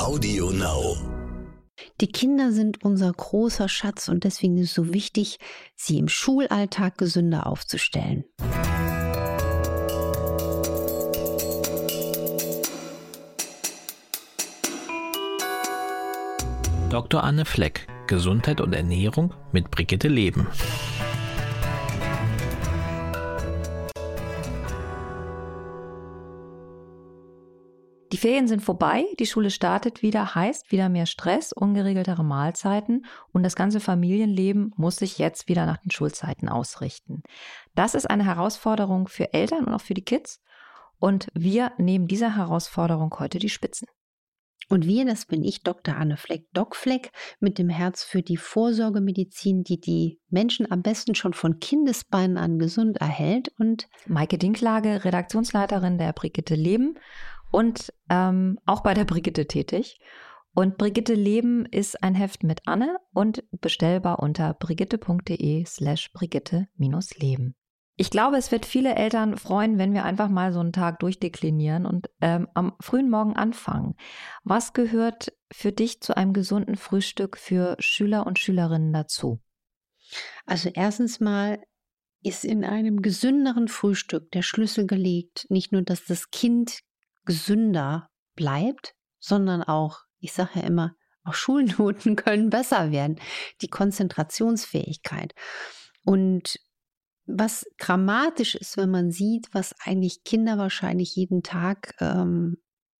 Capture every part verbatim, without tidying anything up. Audio Now. Die Kinder sind unser großer Schatz und deswegen ist es so wichtig, sie im Schulalltag gesünder aufzustellen. Doktor Anne Fleck, Gesundheit und Ernährung mit Brigitte Leben. Die Ferien sind vorbei, die Schule startet wieder, heißt wieder mehr Stress, ungeregeltere Mahlzeiten und das ganze Familienleben muss sich jetzt wieder nach den Schulzeiten ausrichten. Das ist eine Herausforderung für Eltern und auch für die Kids und wir nehmen dieser Herausforderung heute die Spitzen. Und wir, das bin ich, Doktor Anne Fleck, Doc Fleck, mit dem Herz für die Vorsorgemedizin, die die Menschen am besten schon von Kindesbeinen an gesund erhält. Und Maike Dinklage, Redaktionsleiterin der Brigitte Leben und ähm, auch bei der Brigitte tätig. Und Brigitte Leben ist ein Heft mit Anne und bestellbar unter brigitte.de slash brigitte-leben. Ich glaube, es wird viele Eltern freuen, wenn wir einfach mal so einen Tag durchdeklinieren und ähm, am frühen Morgen anfangen. Was gehört für dich zu einem gesunden Frühstück für Schüler und Schülerinnen dazu? Also erstens mal ist in einem gesünderen Frühstück der Schlüssel gelegt, nicht nur, dass das Kind gesünder bleibt, sondern auch, ich sage ja immer, auch Schulnoten können besser werden, die Konzentrationsfähigkeit. Und was dramatisch ist, wenn man sieht, was eigentlich Kinder wahrscheinlich jeden Tag ähm,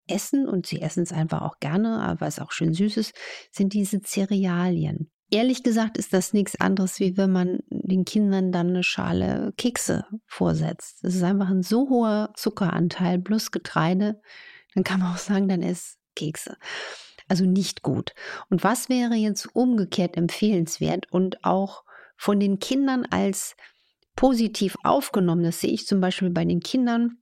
essen, und sie essen es einfach auch gerne, aber es auch schön süß ist, sind diese Cerealien. Ehrlich gesagt ist das nichts anderes, wie wenn man den Kindern dann eine Schale Kekse vorsetzt. Es ist einfach ein so hoher Zuckeranteil plus Getreide, dann kann man auch sagen, dann isst Kekse. Also nicht gut. Und was wäre jetzt umgekehrt empfehlenswert und auch von den Kindern als positiv aufgenommen. Das sehe ich zum Beispiel bei den Kindern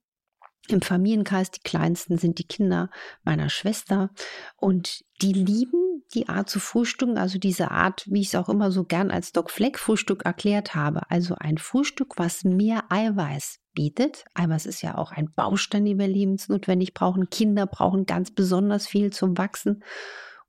im Familienkreis. Die kleinsten sind die Kinder meiner Schwester und die lieben die Art zu frühstücken, also diese Art, wie ich es auch immer so gern als Doc Fleck Frühstück erklärt habe. Also ein Frühstück, was mehr Eiweiß bietet. Eiweiß ist ja auch ein Baustein, den wir lebensnotwendig brauchen. Kinder brauchen ganz besonders viel zum Wachsen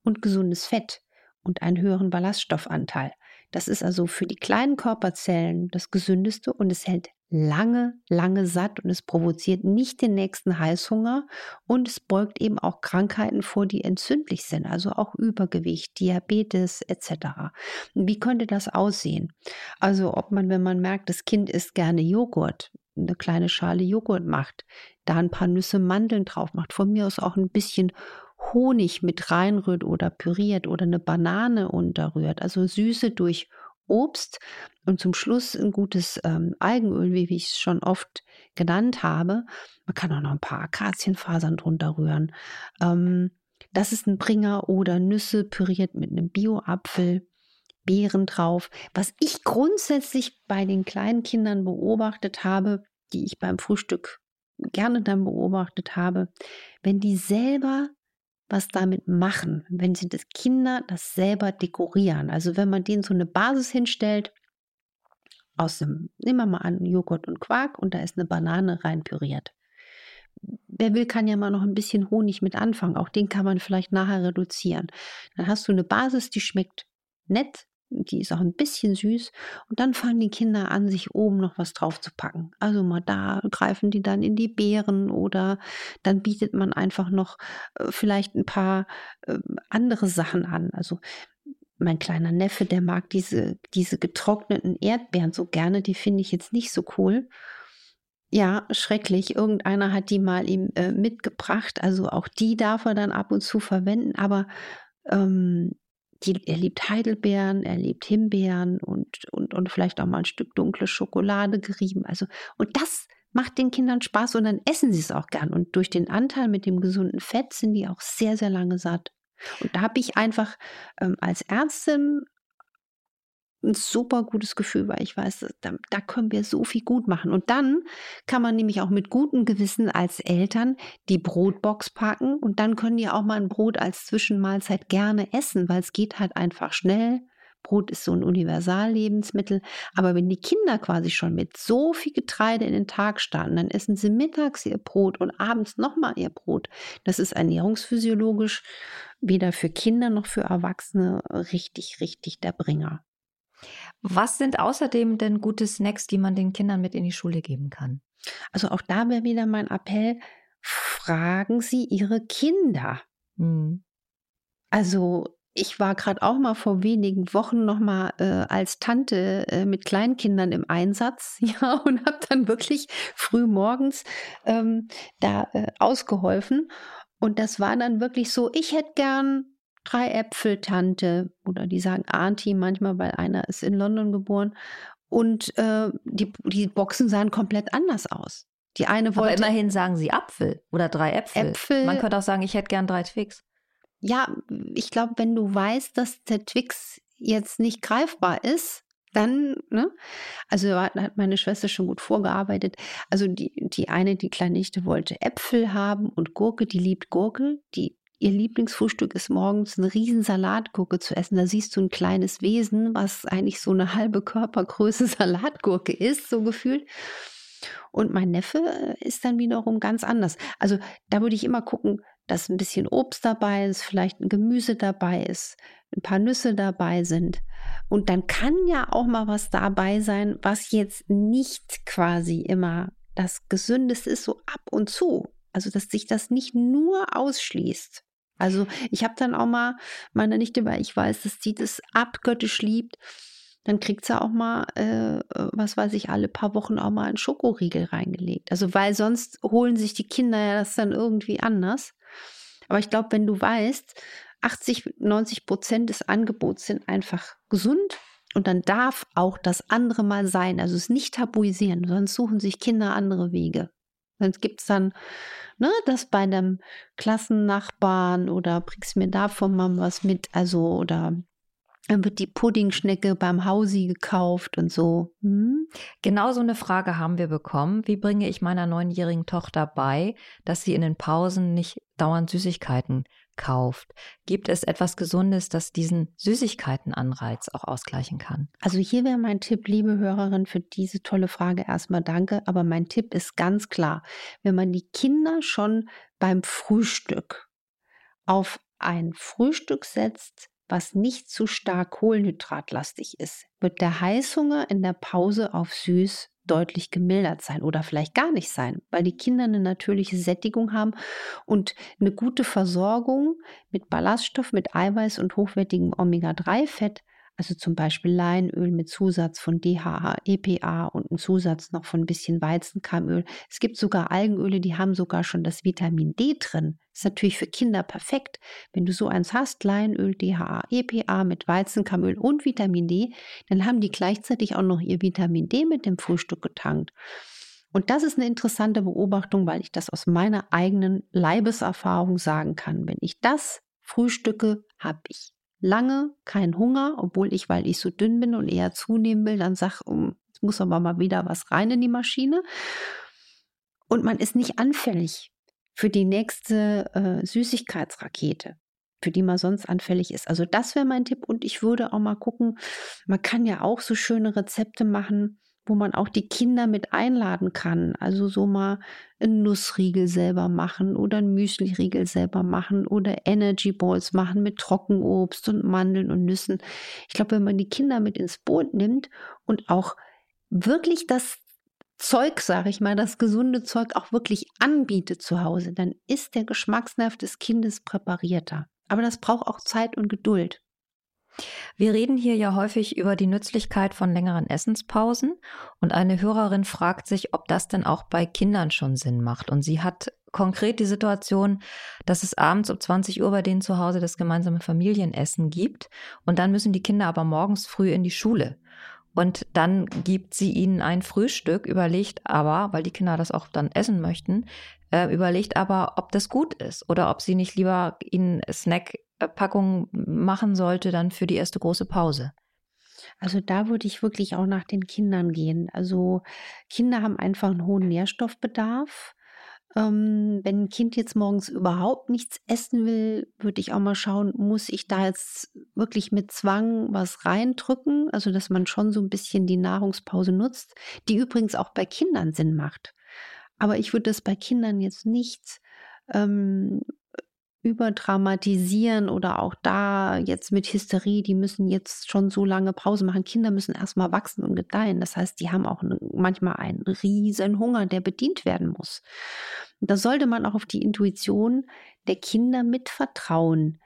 und gesundes Fett und einen höheren Ballaststoffanteil. Das ist also für die kleinen Körperzellen das Gesündeste und es hält lange, lange satt und es provoziert nicht den nächsten Heißhunger und es beugt eben auch Krankheiten vor, die entzündlich sind, also auch Übergewicht, Diabetes et cetera. Wie könnte das aussehen? Also ob man, wenn man merkt, das Kind isst gerne Joghurt, eine kleine Schale Joghurt macht, da ein paar Nüsse Mandeln drauf macht, von mir aus auch ein bisschen Honig mit reinrührt oder püriert oder eine Banane unterrührt, also Süße durch Obst und zum Schluss ein gutes ähm, Algenöl, wie ich es schon oft genannt habe. Man kann auch noch ein paar Akazienfasern drunter rühren. Ähm, das ist ein Bringer oder Nüsse püriert mit einem Bio-Apfel, Beeren drauf. Was ich grundsätzlich bei den kleinen Kindern beobachtet habe, die ich beim Frühstück gerne dann beobachtet habe, wenn die selber was damit machen, wenn sie das Kinder das selber dekorieren. Also wenn man denen so eine Basis hinstellt, aus dem, nehmen wir mal an, Joghurt und Quark und da ist eine Banane rein püriert. Wer will, kann ja mal noch ein bisschen Honig mit anfangen. Auch den kann man vielleicht nachher reduzieren. Dann hast du eine Basis, die schmeckt nett, die ist auch ein bisschen süß und dann fangen die Kinder an, sich oben noch was drauf zu packen. Also mal da greifen die dann in die Beeren oder dann bietet man einfach noch äh, vielleicht ein paar äh, andere Sachen an. Also mein kleiner Neffe, der mag diese, diese getrockneten Erdbeeren so gerne, die finde ich jetzt nicht so cool. Ja, schrecklich. Irgendeiner hat die mal ihm äh, mitgebracht, also auch die darf er dann ab und zu verwenden, aber ähm, Die, er liebt Heidelbeeren, er liebt Himbeeren und, und, und vielleicht auch mal ein Stück dunkle Schokolade gerieben. Also, und das macht den Kindern Spaß und dann essen sie es auch gern. Und durch den Anteil mit dem gesunden Fett sind die auch sehr, sehr lange satt. Und da habe ich einfach ähm, als Ärztin ein super gutes Gefühl, weil ich weiß, da, da können wir so viel gut machen. Und dann kann man nämlich auch mit gutem Gewissen als Eltern die Brotbox packen und dann können die auch mal ein Brot als Zwischenmahlzeit gerne essen, weil es geht halt einfach schnell. Brot ist so ein Universallebensmittel. Aber wenn die Kinder quasi schon mit so viel Getreide in den Tag starten, dann essen sie mittags ihr Brot und abends nochmal ihr Brot. Das ist ernährungsphysiologisch weder für Kinder noch für Erwachsene richtig, richtig der Bringer. Was sind außerdem denn gute Snacks, die man den Kindern mit in die Schule geben kann? Also auch da wäre wieder mein Appell, fragen Sie Ihre Kinder. Hm. Also ich war gerade auch mal vor wenigen Wochen noch mal äh, als Tante äh, mit Kleinkindern im Einsatz, ja, und habe dann wirklich früh morgens ähm, da äh, ausgeholfen. Und das war dann wirklich so, ich hätte gern drei Äpfel, Tante, oder die sagen Auntie manchmal, weil einer ist in London geboren. Und äh, die, die Boxen sahen komplett anders aus. Die eine wollte. Aber immerhin sagen sie Apfel oder drei Äpfel. Äpfel. Man könnte auch sagen, ich hätte gern drei Twix. Ja, ich glaube, wenn du weißt, dass der Twix jetzt nicht greifbar ist, dann, ne? Also da hat meine Schwester schon gut vorgearbeitet. Also die, die eine, die kleine Nichte, wollte Äpfel haben und Gurke, die liebt Gurke. Die, ihr Lieblingsfrühstück ist morgens eine riesen Salatgurke zu essen. Da siehst du ein kleines Wesen, was eigentlich so eine halbe Körpergröße Salatgurke ist, so gefühlt. Und mein Neffe ist dann wiederum ganz anders. Also da würde ich immer gucken, dass ein bisschen Obst dabei ist, vielleicht ein Gemüse dabei ist, ein paar Nüsse dabei sind. Und dann kann ja auch mal was dabei sein, was jetzt nicht quasi immer das Gesündeste ist, so ab und zu. Also, dass sich das nicht nur ausschließt. Also, ich habe dann auch mal meine Nichte, weil ich weiß, dass sie das abgöttisch liebt, dann kriegt sie auch mal, äh, was weiß ich, alle paar Wochen auch mal einen Schokoriegel reingelegt. Also, weil sonst holen sich die Kinder ja das dann irgendwie anders. Aber ich glaube, wenn du weißt, achtzig, neunzig Prozent des Angebots sind einfach gesund und dann darf auch das andere mal sein. Also es nicht tabuisieren, sonst suchen sich Kinder andere Wege. Sonst gibt es dann, ne, das bei einem Klassennachbarn oder bringst mir davon mal was mit, also oder dann wird die Puddingschnecke beim Hausi gekauft und so. Hm? Genau so eine Frage haben wir bekommen. Wie bringe ich meiner neunjährigen Tochter bei, dass sie in den Pausen nicht dauernd Süßigkeiten kauft? Gibt es etwas Gesundes, das diesen Süßigkeitenanreiz auch ausgleichen kann? Also hier wäre mein Tipp, liebe Hörerin, für diese tolle Frage erstmal danke. Aber mein Tipp ist ganz klar, wenn man die Kinder schon beim Frühstück auf ein Frühstück setzt, was nicht zu stark kohlenhydratlastig ist, wird der Heißhunger in der Pause auf süß deutlich gemildert sein oder vielleicht gar nicht sein, weil die Kinder eine natürliche Sättigung haben und eine gute Versorgung mit Ballaststoff, mit Eiweiß und hochwertigem Omega drei Fett, also zum Beispiel Leinöl mit Zusatz von D H A, E P A und einem Zusatz noch von ein bisschen Weizenkeimöl. Es gibt sogar Algenöle, die haben sogar schon das Vitamin D drin. Ist natürlich für Kinder perfekt. Wenn du so eins hast, Leinöl, D H A, E P A mit Weizenkeimöl und Vitamin D, dann haben die gleichzeitig auch noch ihr Vitamin D mit dem Frühstück getankt. Und das ist eine interessante Beobachtung, weil ich das aus meiner eigenen Leibeserfahrung sagen kann. Wenn ich das frühstücke, habe ich lange kein Hunger, obwohl ich, weil ich so dünn bin und eher zunehmen will, dann sage, oh, jetzt muss aber mal wieder was rein in die Maschine. Und man ist nicht anfällig für die nächste äh, Süßigkeitsrakete, für die man sonst anfällig ist. Also das wäre mein Tipp. Und ich würde auch mal gucken, man kann ja auch so schöne Rezepte machen, wo man auch die Kinder mit einladen kann. Also so mal einen Nussriegel selber machen oder einen Müsliriegel selber machen oder Energy Balls machen mit Trockenobst und Mandeln und Nüssen. Ich glaube, wenn man die Kinder mit ins Boot nimmt und auch wirklich das Zeug, sage ich mal, das gesunde Zeug auch wirklich anbietet zu Hause, dann ist der Geschmacksnerv des Kindes präparierter. Aber das braucht auch Zeit und Geduld. Wir reden hier ja häufig über die Nützlichkeit von längeren Essenspausen und eine Hörerin fragt sich, ob das denn auch bei Kindern schon Sinn macht. Und sie hat konkret die Situation, dass es abends um zwanzig Uhr bei denen zu Hause das gemeinsame Familienessen gibt und dann müssen die Kinder aber morgens früh in die Schule. Und dann gibt sie ihnen ein Frühstück, überlegt aber, weil die Kinder das auch dann essen möchten, äh, überlegt aber, ob das gut ist oder ob sie nicht lieber ihnen Snack Packung machen sollte dann für die erste große Pause. Also da würde ich wirklich auch nach den Kindern gehen. Also Kinder haben einfach einen hohen Nährstoffbedarf. Ähm, wenn ein Kind jetzt morgens überhaupt nichts essen will, würde ich auch mal schauen, muss ich da jetzt wirklich mit Zwang was reindrücken? Also dass man schon so ein bisschen die Nahrungspause nutzt, die übrigens auch bei Kindern Sinn macht. Aber ich würde das bei Kindern jetzt nicht ähm, überdramatisieren oder auch da jetzt mit Hysterie, die müssen jetzt schon so lange Pause machen. Kinder müssen erstmal wachsen und gedeihen. Das heißt, die haben auch manchmal einen riesen Hunger, der bedient werden muss. Und da sollte man auch auf die Intuition der Kinder mitvertrauen,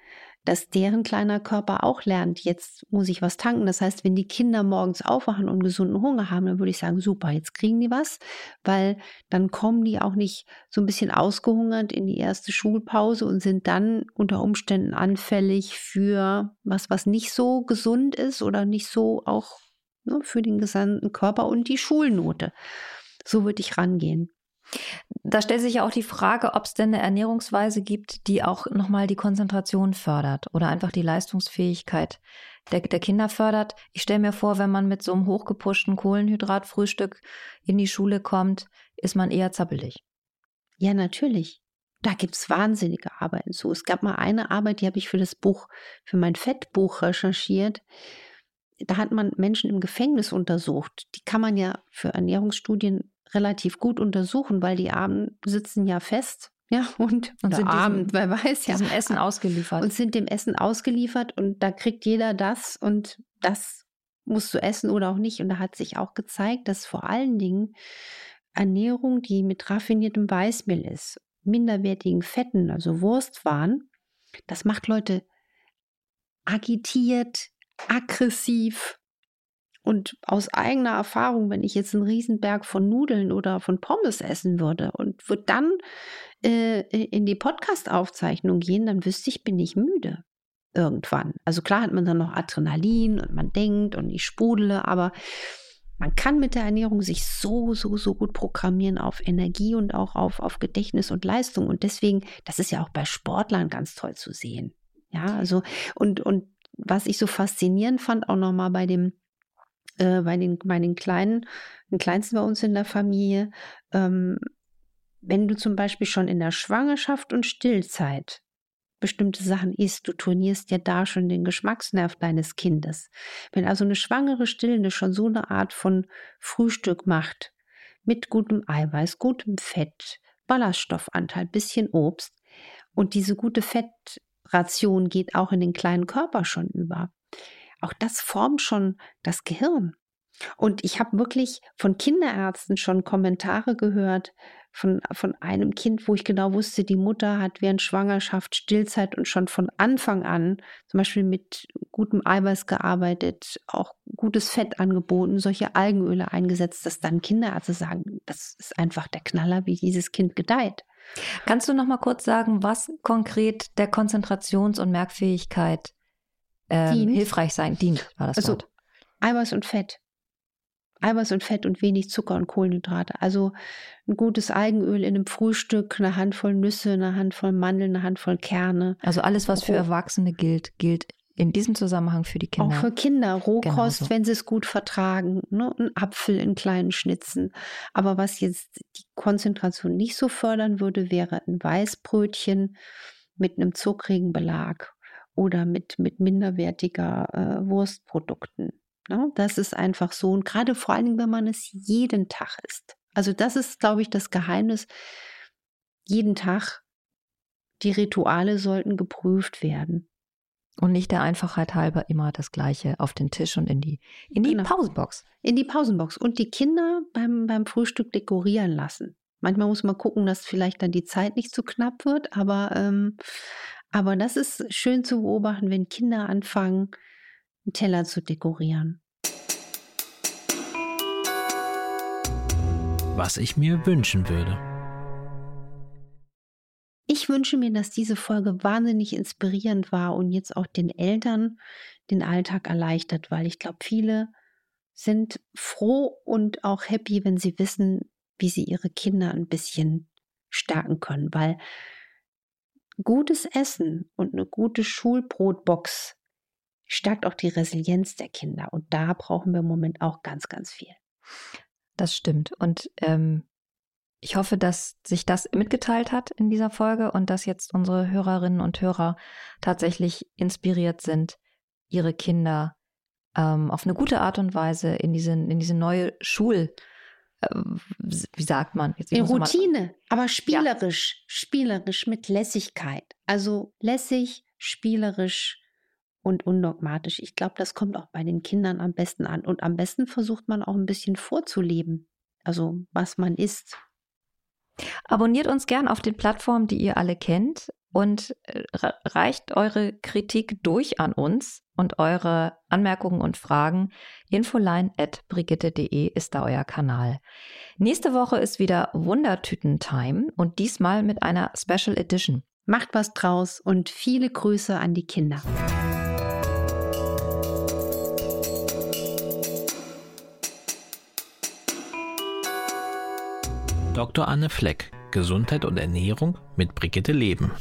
dass deren kleiner Körper auch lernt, jetzt muss ich was tanken. Das heißt, wenn die Kinder morgens aufwachen und gesunden Hunger haben, dann würde ich sagen, super, jetzt kriegen die was, weil dann kommen die auch nicht so ein bisschen ausgehungert in die erste Schulpause und sind dann unter Umständen anfällig für was, was nicht so gesund ist oder nicht so auch ne, für den gesamten Körper und die Schulnote. So würde ich rangehen. Da stellt sich ja auch die Frage, ob es denn eine Ernährungsweise gibt, die auch nochmal die Konzentration fördert oder einfach die Leistungsfähigkeit der, der Kinder fördert. Ich stelle mir vor, wenn man mit so einem hochgepuschten Kohlenhydratfrühstück in die Schule kommt, ist man eher zappelig. Ja, natürlich. Da gibt es wahnsinnige Arbeiten zu. Es gab mal eine Arbeit, die habe ich für das Buch, für mein Fettbuch recherchiert. Da hat man Menschen im Gefängnis untersucht. Die kann man ja für Ernährungsstudien relativ gut untersuchen, weil die Abend sitzen ja fest, ja, und, und sind Abend, diesem, wer weiß ja. Diesem Essen ausgeliefert. Und sind dem Essen ausgeliefert und da kriegt jeder das und das musst du essen oder auch nicht. Und da hat sich auch gezeigt, dass vor allen Dingen Ernährung, die mit raffiniertem Weißmehl ist, minderwertigen Fetten, also Wurstwaren, das macht Leute agitiert, aggressiv. Und aus eigener Erfahrung, wenn ich jetzt einen Riesenberg von Nudeln oder von Pommes essen würde und würde dann äh, in die Podcast-Aufzeichnung gehen, dann wüsste ich, bin ich müde irgendwann. Also klar hat man dann noch Adrenalin und man denkt und ich sprudele, aber man kann mit der Ernährung sich so, so, so gut programmieren auf Energie und auch auf, auf Gedächtnis und Leistung. Und deswegen, das ist ja auch bei Sportlern ganz toll zu sehen. Ja, also und, und was ich so faszinierend fand, auch nochmal bei dem Bei den, bei den Kleinen, den Kleinsten bei uns in der Familie, ähm, wenn du zum Beispiel schon in der Schwangerschaft und Stillzeit bestimmte Sachen isst, du turnierst ja da schon den Geschmacksnerv deines Kindes. Wenn also eine schwangere Stillende schon so eine Art von Frühstück macht, mit gutem Eiweiß, gutem Fett, Ballaststoffanteil, bisschen Obst und diese gute Fettration geht auch in den kleinen Körper schon über. Auch das formt schon das Gehirn. Und ich habe wirklich von Kinderärzten schon Kommentare gehört von, von einem Kind, wo ich genau wusste, die Mutter hat während Schwangerschaft, Stillzeit und schon von Anfang an zum Beispiel mit gutem Eiweiß gearbeitet, auch gutes Fett angeboten, solche Algenöle eingesetzt, dass dann Kinderärzte sagen, das ist einfach der Knaller, wie dieses Kind gedeiht. Kannst du noch mal kurz sagen, was konkret der Konzentrations- und Merkfähigkeit Ähm, hilfreich sein, dient, war das also, Wort. Eiweiß und Fett. Eiweiß und Fett und wenig Zucker und Kohlenhydrate. Also ein gutes Algenöl in einem Frühstück, eine Handvoll Nüsse, eine Handvoll Mandeln, eine Handvoll Kerne. Also alles, was für Erwachsene gilt, gilt in diesem Zusammenhang für die Kinder. Auch für Kinder. Rohkost, genau so. Wenn sie es gut vertragen. Ne? Ein Apfel in kleinen Schnitzen. Aber was jetzt die Konzentration nicht so fördern würde, wäre ein Weißbrötchen mit einem zuckrigen Belag. Oder mit, mit minderwertiger äh, Wurstprodukten. Ne? Das ist einfach so. Und gerade vor allen Dingen, wenn man es jeden Tag isst. Also das ist, glaube ich, das Geheimnis. Jeden Tag, die Rituale sollten geprüft werden. Und nicht der Einfachheit halber immer das Gleiche auf den Tisch und in die, in die genau. Pausenbox. In die Pausenbox. Und die Kinder beim, beim Frühstück dekorieren lassen. Manchmal muss man gucken, dass vielleicht dann die Zeit nicht zu knapp wird, aber... Ähm, Aber das ist schön zu beobachten, wenn Kinder anfangen, einen Teller zu dekorieren. Was ich mir wünschen würde. Ich wünsche mir, dass diese Folge wahnsinnig inspirierend war und jetzt auch den Eltern den Alltag erleichtert, weil ich glaube, viele sind froh und auch happy, wenn sie wissen, wie sie ihre Kinder ein bisschen stärken können, weil gutes Essen und eine gute Schulbrotbox stärkt auch die Resilienz der Kinder. Und da brauchen wir im Moment auch ganz, ganz viel. Das stimmt. Und ähm, ich hoffe, dass sich das mitgeteilt hat in dieser Folge und dass jetzt unsere Hörerinnen und Hörer tatsächlich inspiriert sind, ihre Kinder ähm, auf eine gute Art und Weise in diese, in diese neue Schul wie sagt man? Jetzt Routine, aber spielerisch, ja. spielerisch mit Lässigkeit. Also lässig, spielerisch und undogmatisch. Ich glaube, das kommt auch bei den Kindern am besten an. Und am besten versucht man auch ein bisschen vorzuleben, also was man ist. Abonniert uns gern auf den Plattformen, die ihr alle kennt, und reicht eure Kritik durch an uns und eure Anmerkungen und Fragen. infoline at brigitte punkt de ist da euer Kanal. Nächste Woche ist wieder Wundertüten-Time und diesmal mit einer Special Edition. Macht was draus und viele Grüße an die Kinder. Doktor Anne Fleck, Gesundheit und Ernährung mit Brigitte Leben.